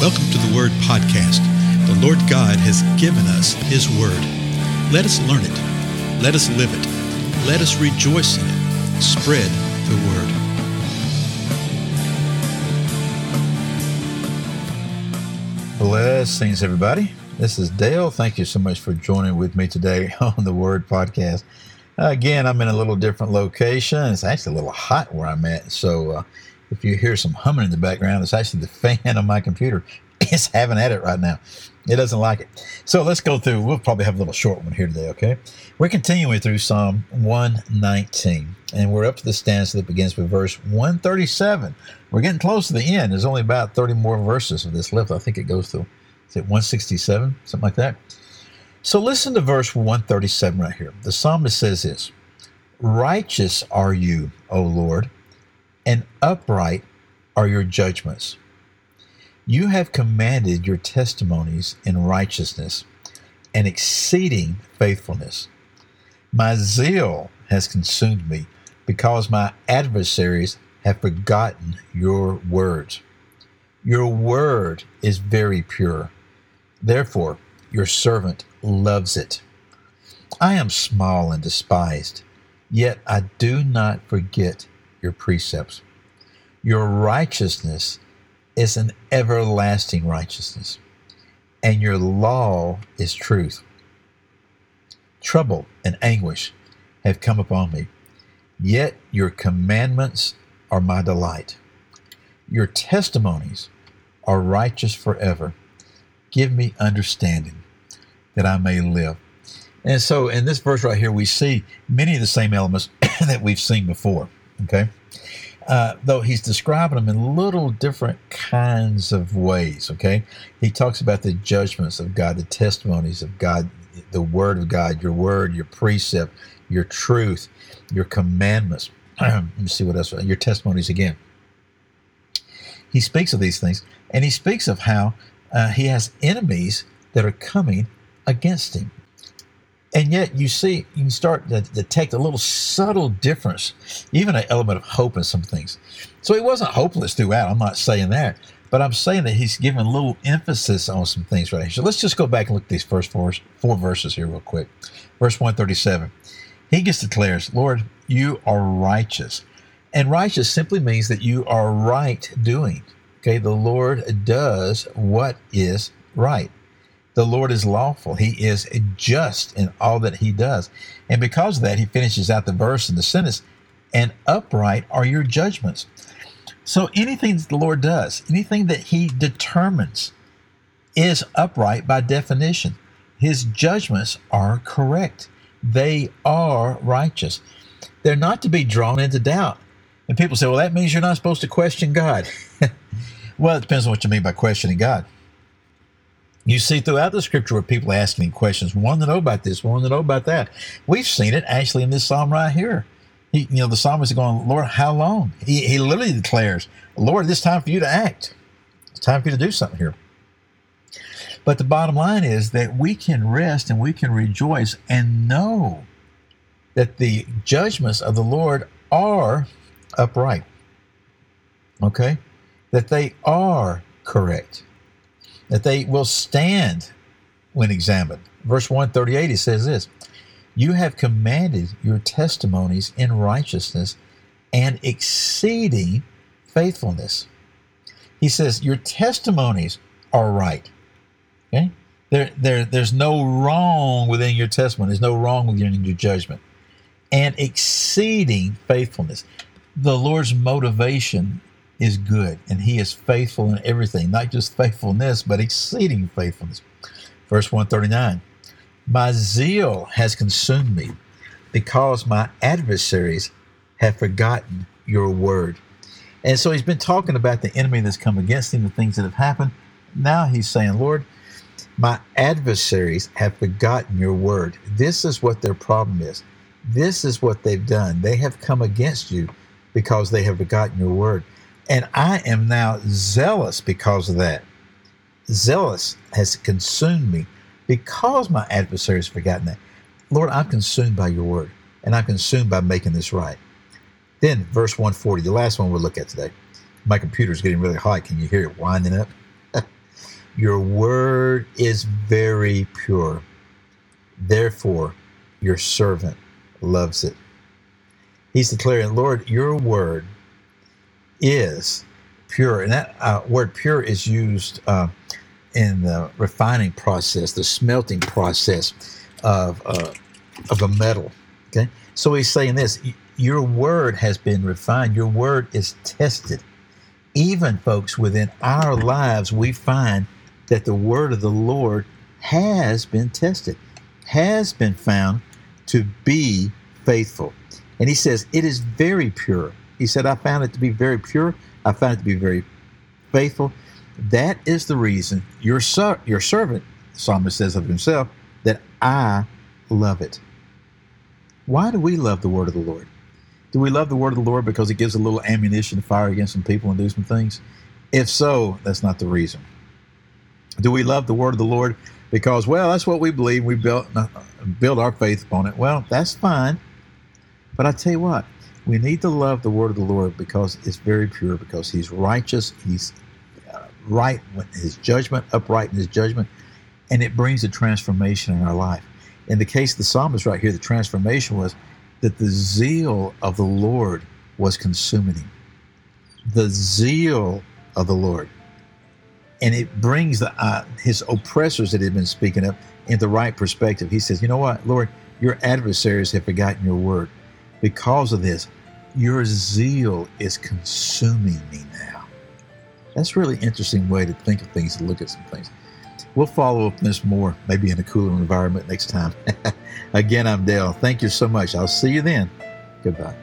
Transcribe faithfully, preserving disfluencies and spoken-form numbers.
Welcome to the Word Podcast. The Lord God has given us His Word. Let us learn it. Let us live it. Let us rejoice in it. Spread the Word. Blessings, everybody. This is Dale. Thank you so much for joining with me today on the Word Podcast. Again, I'm in a little different location. It's actually a little hot where I'm at, so uh, if you hear some humming in the background, it's actually the fan on my computer. It's having at it right now. It doesn't like it. So let's go through. We'll probably have a little short one here today, okay? We're continuing through Psalm one nineteen, and we're up to the stanza that begins with verse one thirty-seven. We're getting close to the end. There's only about thirty more verses of this left. I think it goes through, is it one sixty-seven, something like that? So listen to verse one thirty-seven right here. The psalmist says this, "Righteous are you, O Lord, and upright are your judgments. You have commanded your testimonies in righteousness and exceeding faithfulness. My zeal has consumed me because my adversaries have forgotten your words. Your word is very pure. Therefore, your servant loves it. I am small and despised, yet I do not forget your precepts. Your righteousness is an everlasting righteousness, and your law is truth. Trouble and anguish have come upon me, yet your commandments are my delight. Your testimonies are righteous forever. Give me understanding that I may live." And so in this verse right here, we see many of the same elements that we've seen before. Okay, uh, though he's describing them in little different kinds of ways. Okay, he talks about the judgments of God, the testimonies of God, the word of God, your word, your precept, your truth, your commandments. Let me see what else. Your testimonies again. He speaks of these things, and he speaks of how uh, he has enemies that are coming against him. And yet you see, you can start to detect a little subtle difference, even an element of hope in some things. So he wasn't hopeless throughout. I'm not saying that, but I'm saying that he's giving a little emphasis on some things right here. So let's just go back and look at these first four, four verses here real quick. Verse one thirty-seven, he just declares, "Lord, you are righteous." And righteous simply means that you are right doing. Okay, the Lord does what is right. The Lord is lawful. He is just in all that he does. And because of that, he finishes out the verse in the sentence, "and upright are your judgments." So anything that the Lord does, anything that he determines is upright by definition. His judgments are correct. They are righteous. They're not to be drawn into doubt. And people say, "Well, that means you're not supposed to question God." Well, it depends on what you mean by questioning God. You see throughout the scripture where people are asking questions, "Want to know about this, want to know about that." We've seen it actually in this psalm right here. He, you know, the psalmist is going, "Lord, how long?" He, he literally declares, "Lord, it's time for you to act. It's time for you to do something here." But the bottom line is that we can rest and we can rejoice and know that the judgments of the Lord are upright. Okay? That they are correct. That they will stand when examined. Verse one thirty-eight, it says this, "You have commanded your testimonies in righteousness and exceeding faithfulness." He says, your testimonies are right. Okay? There, there, there's no wrong within your testimony. There's no wrong within your judgment. And exceeding faithfulness. The Lord's motivation is good, and he is faithful in everything, not just faithfulness, but exceeding faithfulness. Verse one thirty-nine, "My zeal has consumed me because my adversaries have forgotten your word." And so he's been talking about the enemy that's come against him, the things that have happened. Now he's saying, "Lord, my adversaries have forgotten your word." This is what their problem is. This is what they've done. They have come against you because they have forgotten your word. And I am now zealous because of that. Zealous has consumed me because my adversary has forgotten that. Lord, I'm consumed by your word, and I'm consumed by making this right. Then verse one forty, the last one we'll look at today. My computer's getting really hot. Can you hear it winding up? Your word is very pure. Therefore, your servant loves it. He's declaring, Lord, your word is pure. And that uh, word pure is used uh, in the refining process, the smelting process of uh, of a metal. Okay, so he's saying this, your word has been refined. Your word is tested. Even, folks, within our lives, we find that the word of the Lord has been tested, has been found to be faithful. And he says, it is very pure. He said, I found it to be very pure. I found it to be very faithful. That is the reason your ser- your servant, the psalmist says of himself, that I love it. Why do we love the word of the Lord? Do we love the word of the Lord because it gives a little ammunition to fire against some people and do some things? If so, that's not the reason. Do we love the word of the Lord because, well, that's what we believe. We built, build our faith upon it. Well, that's fine. But I tell you what, we need to love the word of the Lord because it's very pure, because he's righteous. He's right in his judgment, upright in his judgment. And it brings a transformation in our life. In the case of the psalmist right here, the transformation was that the zeal of the Lord was consuming him. The zeal of the Lord. And it brings the, uh, his oppressors that he'd been speaking of into right perspective. He says, you know what, Lord, your adversaries have forgotten your word. Because of this, your zeal is consuming me now. That's a really interesting way to think of things and look at some things. We'll follow up this more, maybe in a cooler environment next time. Again, I'm Dale. Thank you so much. I'll see you then. Goodbye.